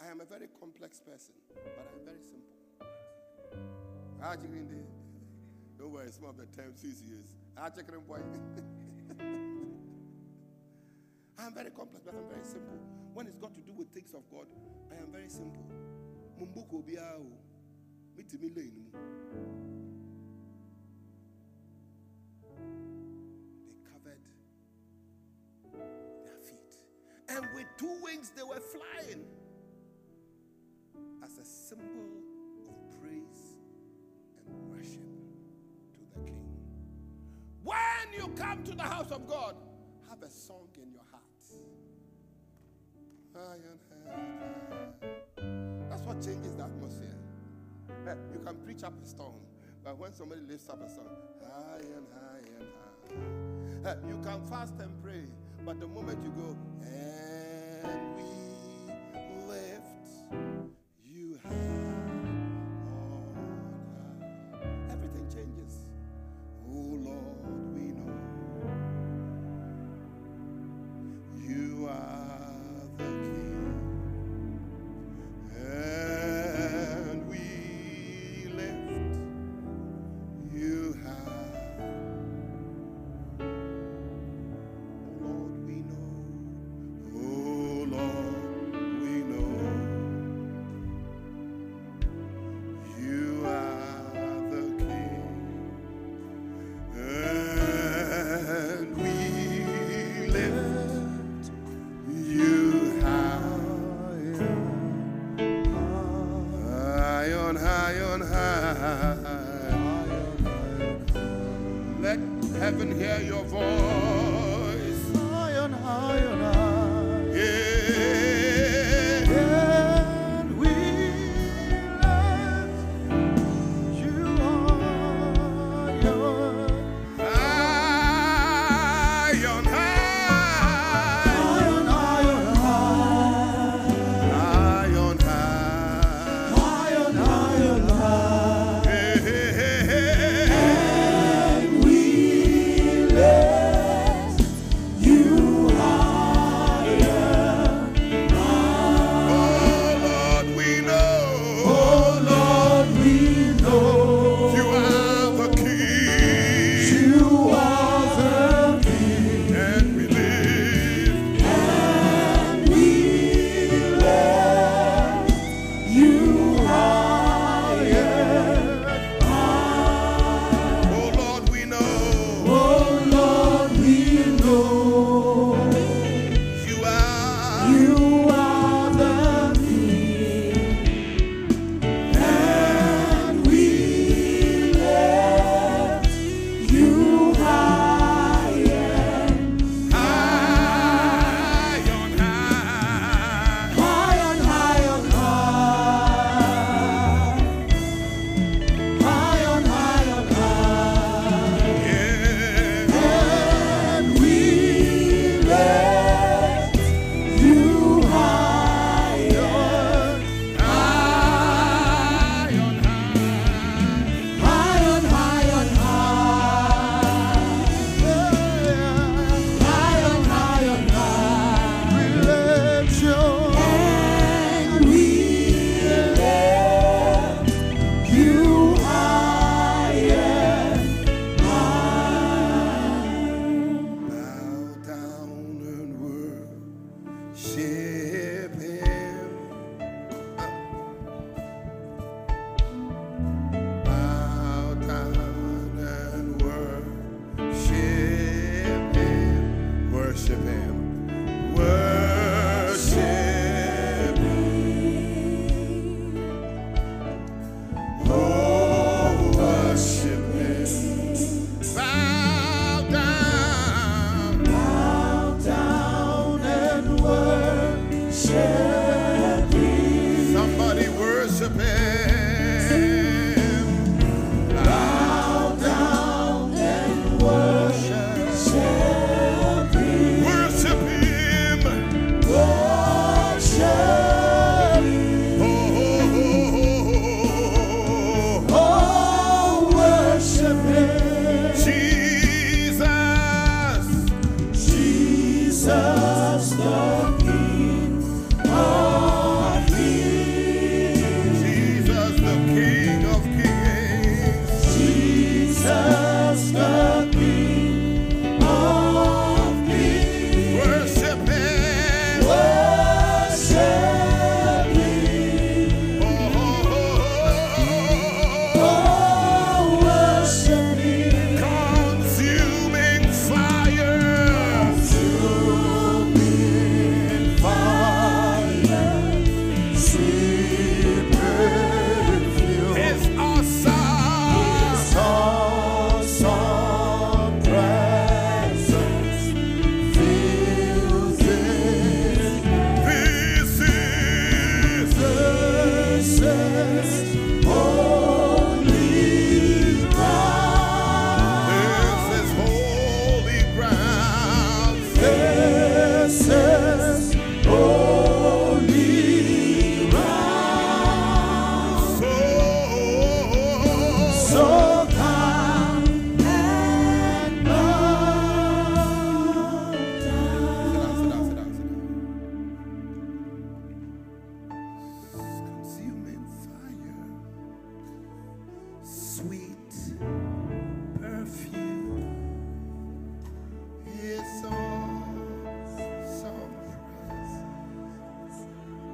I am a very complex person, but I am very simple. Don't worry, some of the terms he's used. I'm very complex, but I'm very simple. When it's got to do with things of God, I am very simple. They covered their feet. And with two wings they were flying as a symbol of praise and worship to the King. When you come to the house of God, have a song in your heart. That's what changes the atmosphere. You can preach up a storm, but when somebody lifts up a song, high and high and high. You can fast and pray, but the moment you go, and we lift you high on high, everything changes. Oh Lord, we know you are.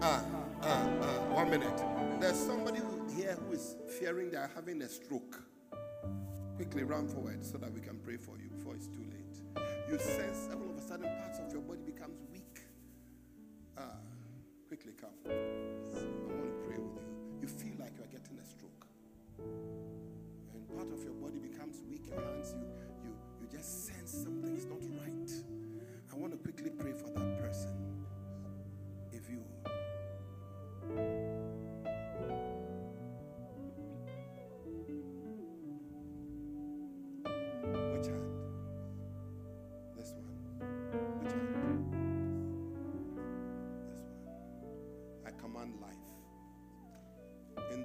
1 minute. There's somebody here who is fearing they are having a stroke. Quickly run forward so that we can pray for you before it's too late. You sense all of a sudden parts of your body becomes weak. Quickly come. I want to pray with you. You feel like you are getting a stroke. And part of your body becomes weak. Your hands, you just sense something is not right. I want to quickly pray for that person. If you...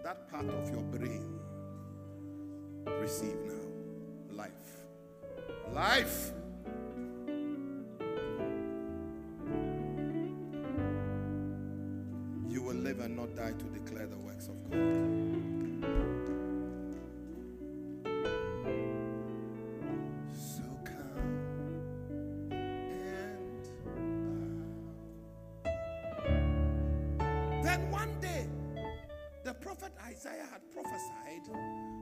That part of your brain, receive now life. You will live and not die to declare the works of God. So come and then one day the prophet Isaiah had prophesied,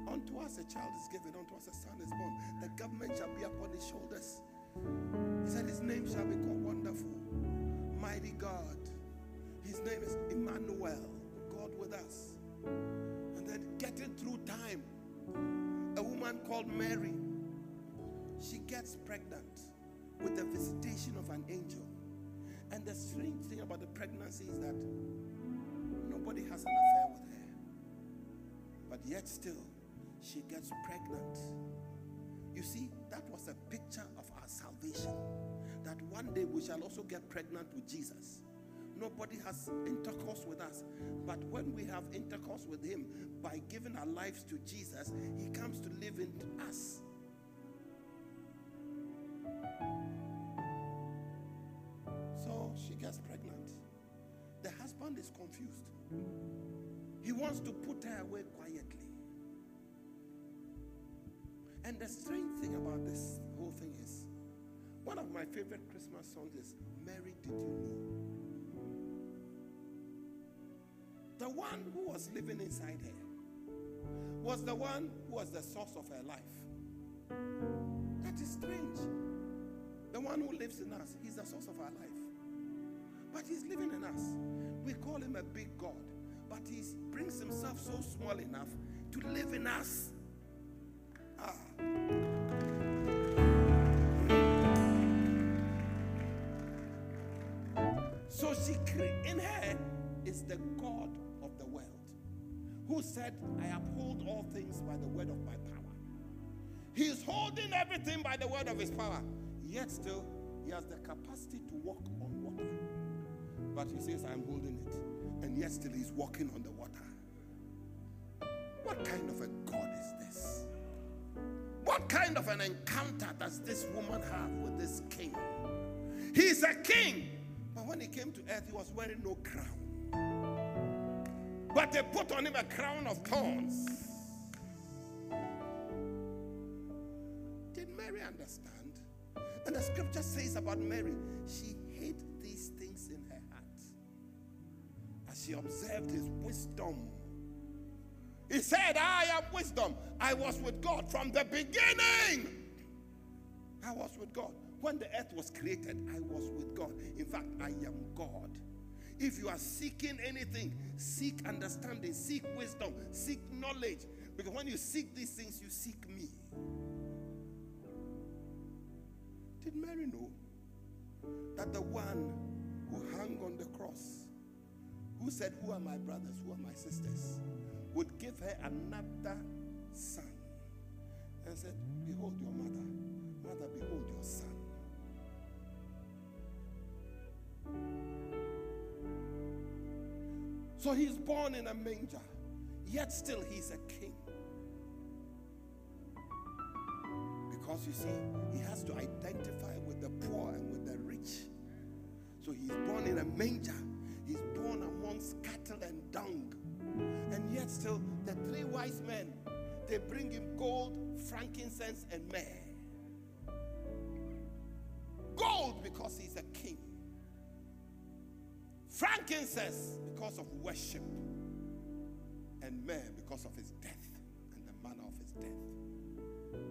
unto us a child is given, unto us a son is born. The government shall be upon his shoulders. He said his name shall be called Wonderful, Mighty God. His name is Emmanuel, God with us. And then getting through time, a woman called Mary, she gets pregnant with the visitation of an angel. And the strange thing about the pregnancy is that nobody has an affair with her. But yet still, she gets pregnant. You see, that was a picture of our salvation. That one day we shall also get pregnant with Jesus. Nobody has intercourse with us. But when we have intercourse with him, by giving our lives to Jesus, he comes to live in us. So she gets pregnant. The husband is confused. He wants to put her away quietly. And the strange thing about this whole thing is, one of my favorite Christmas songs is, Mary, Did You Know? The one who was living inside her was the one who was the source of her life. That is strange. The one who lives in us, he's the source of our life. But he's living in us. We call him a big God. But he brings himself so small enough to live in us. So she, in her is the God of the world, who said, I uphold all things by the word of my power. He is holding everything by the word of his power. Yet still, he has the capacity to walk on water. But he says, I'm holding it. And yet still he's walking on the water. What kind of a God is this? What kind of an encounter does this woman have with this king? He's a king. But when he came to earth, he was wearing no crown. But they put on him a crown of thorns. Did Mary understand? And the scripture says about Mary, she hid these things in her. She observed his wisdom. He said, I am wisdom. I was with God from the beginning. I was with God. When the earth was created, I was with God. In fact, I am God. If you are seeking anything, seek understanding, seek wisdom, seek knowledge. Because when you seek these things, you seek me. Did Mary know that the one who hung on the cross, who said, who are my brothers, who are my sisters, would give her another son? And said, behold your mother. Mother, behold your son. So he's born in a manger, yet still he's a king. Because you see, he has to identify with the poor and with the rich. So he's born in a manger. He's born amongst cattle and dung. And yet still, the three wise men, they bring him gold, frankincense, and myrrh. Gold because he's a king. frankincense because of worship, and man because of his death and the manner of his death.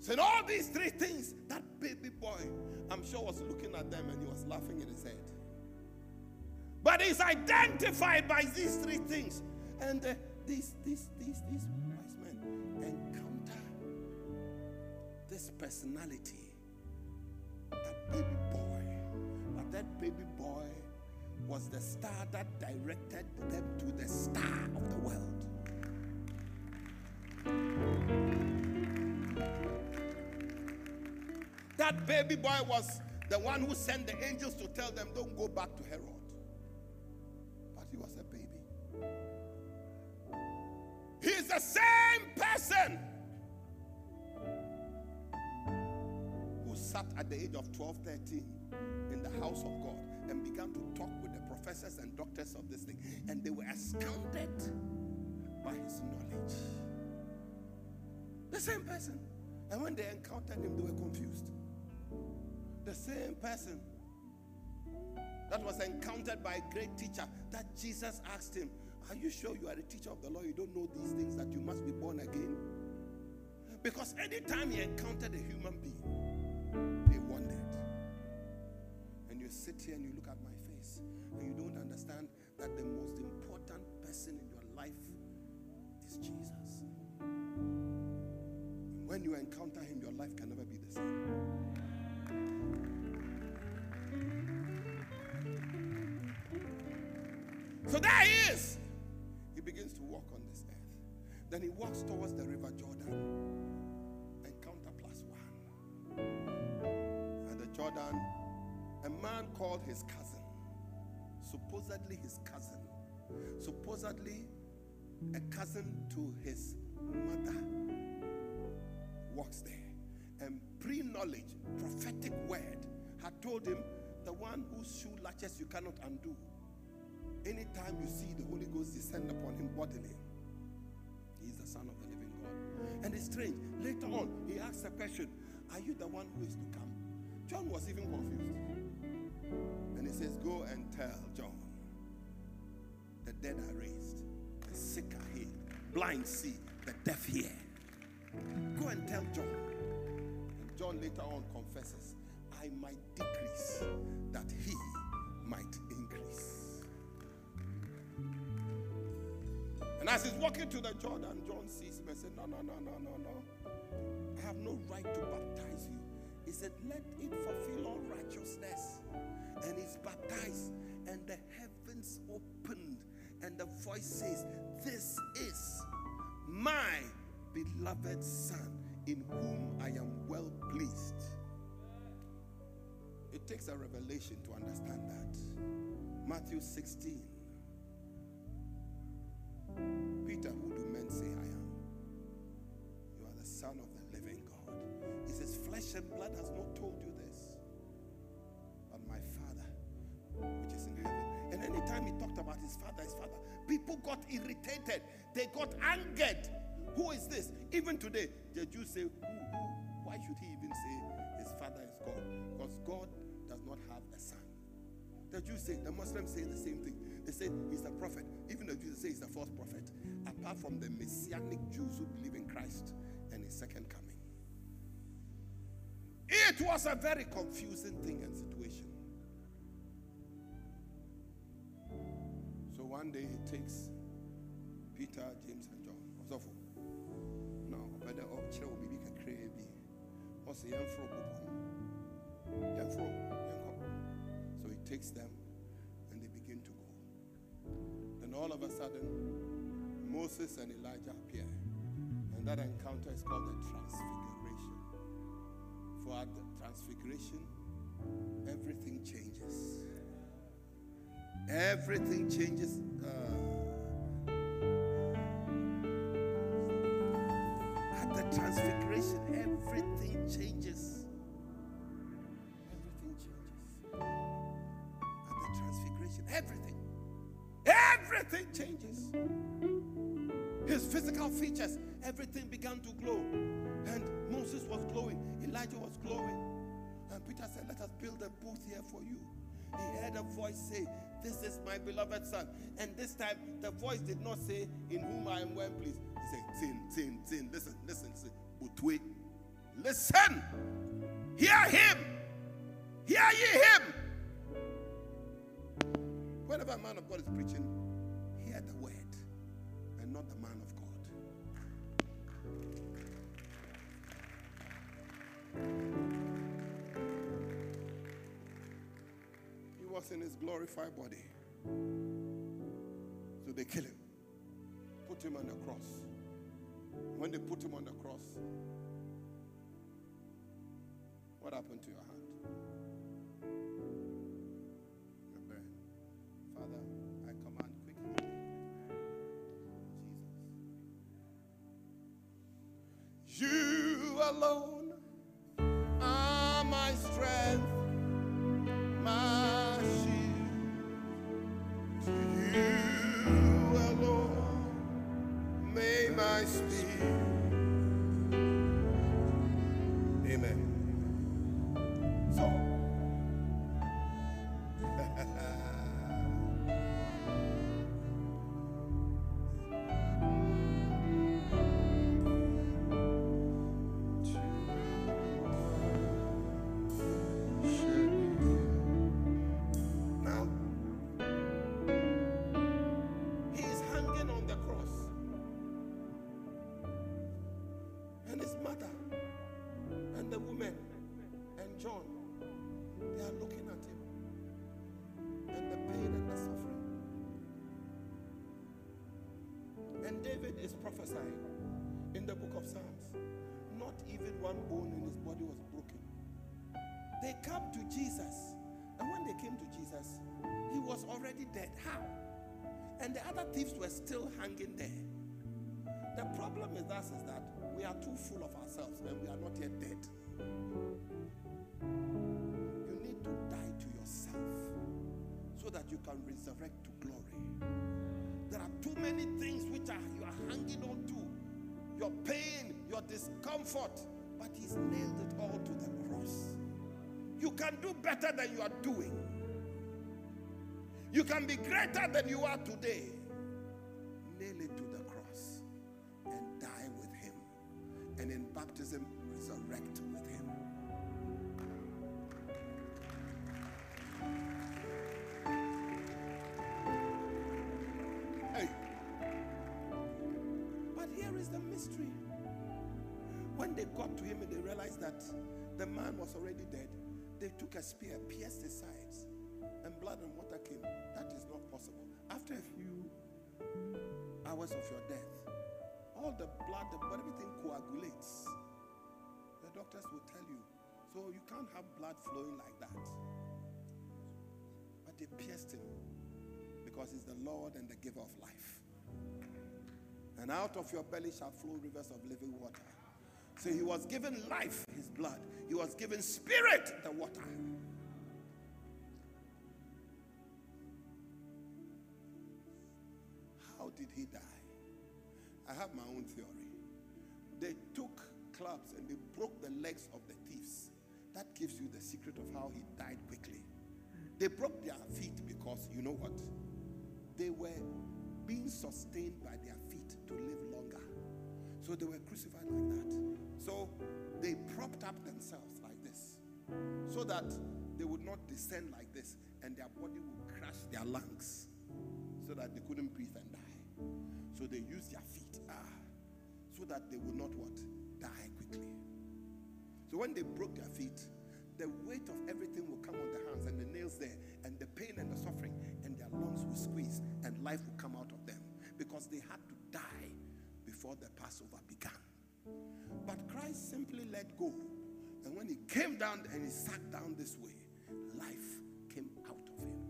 So in all these three things, that baby boy, I'm sure, was looking at them and he was laughing in his head. But he's identified by these three things. And these wise men encounter this personality, that baby boy. But that baby boy was the star that directed them to the star of the world. That baby boy was the one who sent the angels to tell them, don't go back to Herod. But he was a baby. He's the same person who sat at the age of 12, 13 in the house of God and began to talk with the professors and doctors of this thing. And they were astounded by his knowledge. The same person. And when they encountered him, they were confused. The same person that was encountered by a great teacher, that Jesus asked him, are you sure you are a teacher of the law? You don't know these things, that you must be born again? Because anytime he encountered a human being, he wondered. And you sit here and you look at my face, and you don't understand that the most important person in your life is Jesus. And when you encounter him, your life can never be the same. So there he is. He begins to walk on this earth. Then he walks towards the river Jordan. Encounter +1. And the Jordan, a man called his cousin. Supposedly his cousin. Supposedly a cousin to his mother. Walks there. And pre-knowledge, prophetic word, had told him, the one whose shoe latches you cannot undo. Anytime you see the Holy Ghost descend upon him bodily, he is the Son of the living God. And it's strange. Later on, he asks the question, are you the one who is to come? John was even confused. And he says, go and tell John, the dead are raised, the sick are healed, blind see, the deaf hear. Go and tell John. And John later on confesses, I might decrease that he might increase. And as he's walking to the Jordan, John sees him and said, No. I have no right to baptize you. He said, let it fulfill all righteousness. And he's baptized, and the heavens opened, and the voice says, this is my beloved Son, in whom I am well pleased. It takes a revelation to understand that. Matthew 16. Peter, who do men say I am? You are the Son of the living God. He says, flesh and blood has not told you this, but my Father, which is in heaven. And anytime he talked about his father, people got irritated. They got angered. Who is this? Even today, the Jews say, who? Why should he even say his father is God? Because God does not have a son. The Jews say, the Muslims say the same thing. They say he's the prophet. Even the Jews say he's the false prophet. Apart from the Messianic Jews who believe in Christ and his second coming. It was a very confusing thing and situation. So one day he takes Peter, James, and John. Now, whether Obchira will be a crazy, or say, so he takes them and they begin to go. Then all of a sudden, Moses and Elijah appear. And that encounter is called the transfiguration. For at the transfiguration, everything changes. Everything changes. At the transfiguration, everything changes. Everything changes. His physical features, everything began to glow. And Moses was glowing. Elijah was glowing. And Peter said, let us build a booth here for you. He heard heard a voice say, "This is my beloved son." And this time, the voice did not say, "In whom I am well pleased." He said, Tin. Listen. Utwe. Listen. Hear him. Hear ye him. Whenever a man of God is preaching, hear the word and not the man of God. Was in his glorified body, so they kill him, put him on the cross. When they put him on the cross, what happened to your hand? Your brain. Father, I command quickly, Jesus, you alone are my strength, my is prophesying in the book of Psalms. Not even one bone in his body was broken. They come to Jesus, and when they came to Jesus, he was already dead. How? And the other thieves were still hanging there. The problem with us is that we are too full of ourselves and we are not yet dead. You need to die to yourself so that you can resurrect to glory. There are too many things which you are hanging on to. Your pain, your discomfort. But he's nailed it all to the cross. You can do better than you are doing. You can be greater than you are today. Nail it to the cross and die with him. And in baptism, resurrect with him. When they got to him and they realized that the man was already dead, they took a spear, pierced his sides, and blood and water came. That is not possible. After a few hours of your death, all the blood, everything coagulates. The doctors will tell you, so you can't have blood flowing like that. But they pierced him because he's the Lord and the giver of life. And out of your belly shall flow rivers of living water. So he was given life, his blood. He was given spirit, the water. How did he die? I have my own theory. They took clubs and they broke the legs of the thieves. That gives you the secret of how he died quickly. They broke their feet because, you know what? They were being sustained by their feet to live longer. So they were crucified like that. So they propped up themselves like this so that they would not descend like this and their body would crush their lungs so that they couldn't breathe and die. So they used their feet so that they would not what? Die quickly. So when they broke their feet, the weight of everything will come on the hands and the nails there, and the pain and the suffering, and their lungs will squeeze and life will come out of them because they had to die before the Passover began. But Christ simply let go, and when he came down and he sat down this way, life came out of him.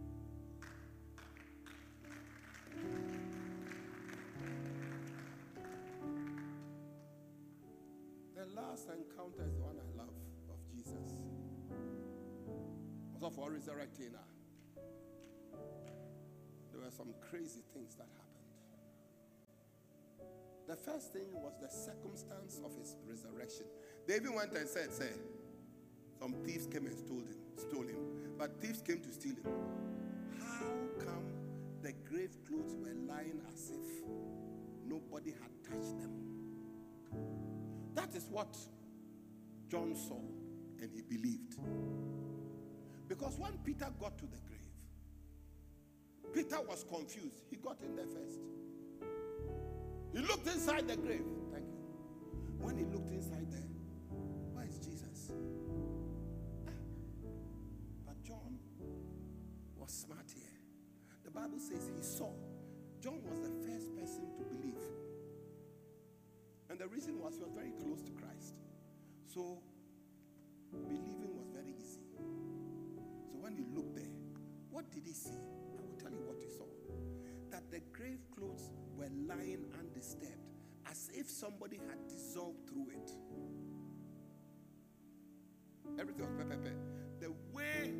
The last encounter is the one I love of Jesus. Also for resurrecting her. There were some crazy things that happened. The first thing was the circumstance of his resurrection. They even went and said, some thieves came and stole him. But thieves came to steal him. lying as if nobody had touched them. That is what John saw, and he believed. Because when Peter got to the grave, Peter was confused. He got in there first. He looked inside the grave. Thank you. When he looked inside there, where is Jesus? But John was smart here. The Bible says he saw. John was the first person to believe. And the reason was he was very close to Christ. So believing was very easy. So when he looked there, what did he see? I will tell you what he saw. That the grave clothes were lying undisturbed, as if somebody had dissolved through it. Everything was pepepe. The way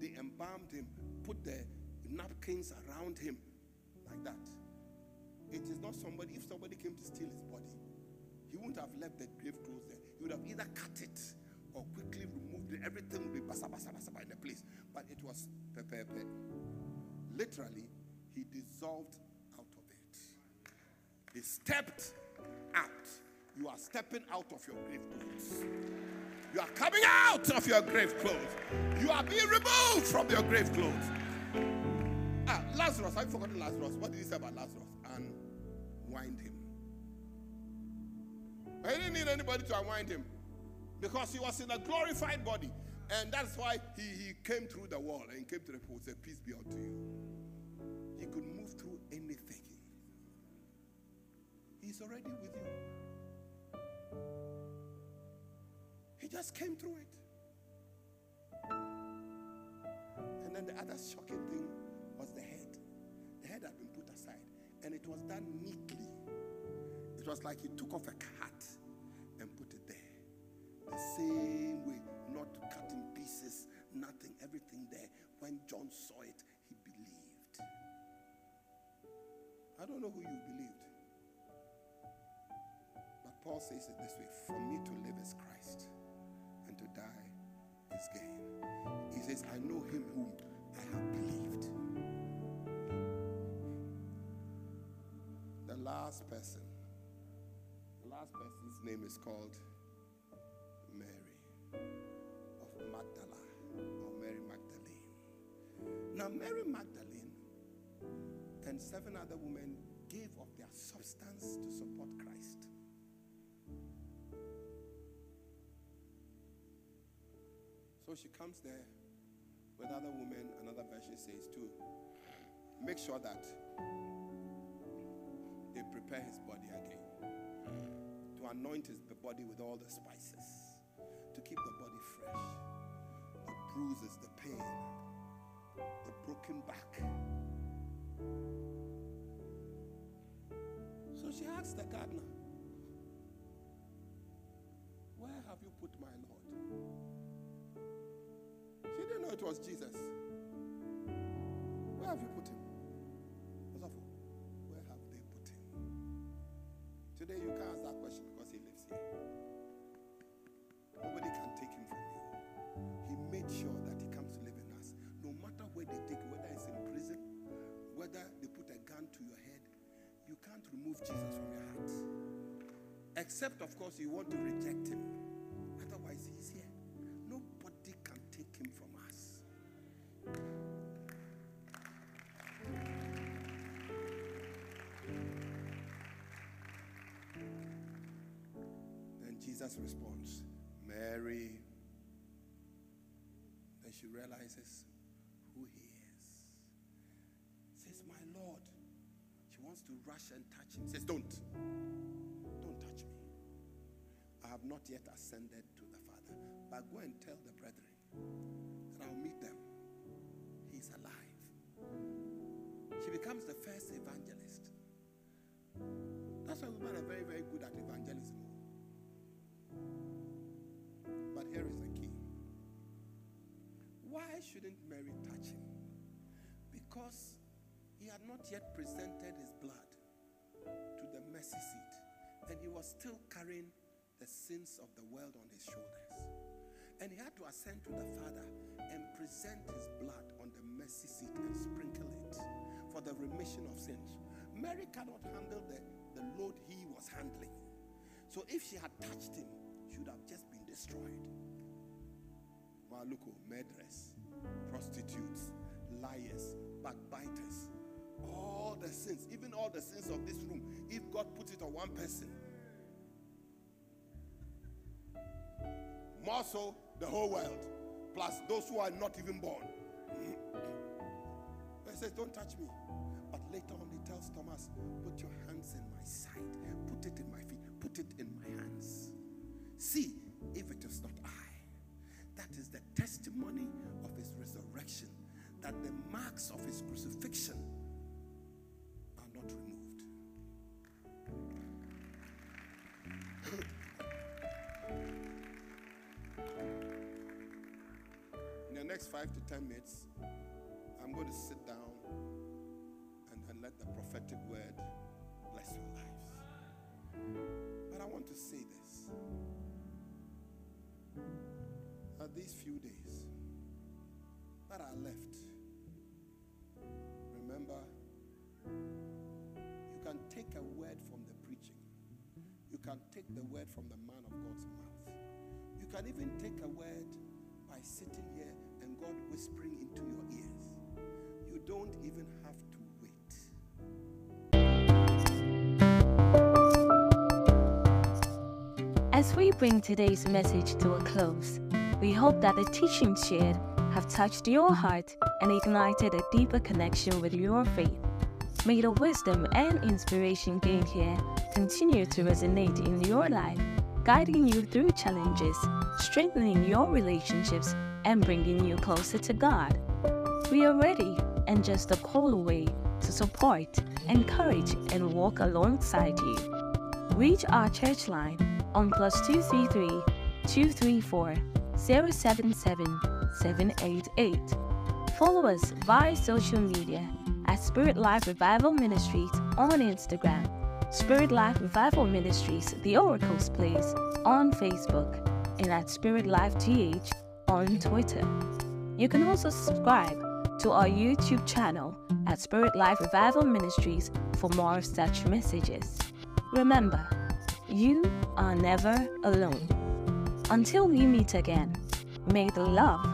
they embalmed him, put the napkins around him, like that. It is not somebody, if somebody came to steal his body, he wouldn't have left the grave clothes there. He would have either cut it or quickly removed it. Everything would be basa basa basa in the place. But it was pepepe. Literally, he dissolved out of it. He stepped out. You are stepping out of your grave clothes. You are coming out of your grave clothes. You are being removed from your grave clothes. Lazarus, I've forgotten Lazarus. What did he say about Lazarus? Unwind him. But he didn't need anybody to unwind him, because he was in a glorified body. And that's why he came through the wall and came to the pool and said, peace be unto you. He could move through anything. He's already with you. He just came through it. And then the other shocking thing was the head. The head had been put aside, and it was done neatly. It was like he took off a cat and put it there. The same way, not cut in pieces, nothing, everything there. When John saw it, he believed. I don't know who you believed. But Paul says it this way, for me to live is Christ, and to die is gain. He says, I know him whom I have believed. The last person's name is called Mary of Magdala, or Mary Magdalene. Now Mary Magdalene and 7 other women gave of their substance to support Christ. So she comes there with other women. Another version says to make sure that they prepare his body again, to anoint his body with all the spices, to keep the body fresh, the bruises, the pain, the broken back. So she asked the gardener, where have you put my Lord? She didn't know it was Jesus. Where have you put him? Today you can't ask that question because he lives here. Nobody can take him from you. He made sure that he comes to live in us. No matter where they take you, whether it's in prison, whether they put a gun to your head, you can't remove Jesus from your heart. Except, of course, you want to reject him. Otherwise, he's here. Nobody can take him from us. Jesus responds, Mary. Then she realizes who he is. Says, my Lord. She wants to rush and touch him. Says, don't touch me. I have not yet ascended to the Father. But go and tell the brethren that I'll meet them. He's alive. She becomes the first evangelist. That's why women are very, very good at evangelism. But here is the key. Why shouldn't Mary touch him? Because he had not yet presented his blood to the mercy seat, and he was still carrying the sins of the world on his shoulders. And he had to ascend to the Father and present his blood on the mercy seat and sprinkle it for the remission of sins. Mary cannot handle the load he was handling. So if she had touched him, she would have just been destroyed. Maluko, murderers, prostitutes, liars, backbiters, all the sins, even all the sins of this room, if God put it on one person, more so the whole world, plus those who are not even born. He says, don't touch me. But later on he tells Thomas, put your hands in my side, put it in my feet, put it in my hands. See if it is not I. That is the testimony of his resurrection, that the marks of his crucifixion are not removed. In the next 5 to 10 minutes, I'm going to sit down and let the prophetic word bless your lives. But I want to say this. That these few days that are left, remember, you can take a word from the preaching. You can take the word from the man of God's mouth. You can even take a word by sitting here and God whispering into your ears. You don't even have to. As we bring today's message to a close, we hope that the teachings shared have touched your heart and ignited a deeper connection with your faith. May the wisdom and inspiration gained here continue to resonate in your life, guiding you through challenges, strengthening your relationships, and bringing you closer to God. We are ready and just a call away to support, encourage, and walk alongside you. Reach our church line on +233 234 077 788. Follow us via social media at Spirit Life Revival Ministries on Instagram, Spirit Life Revival Ministries The Oracle's Place on Facebook, and at Spirit Life TH on Twitter. You can also subscribe to our YouTube channel at Spirit Life Revival Ministries for more such messages. Remember, you are never alone. Until we meet again, may the love,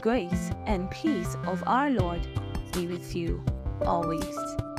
grace, and peace of our Lord be with you always.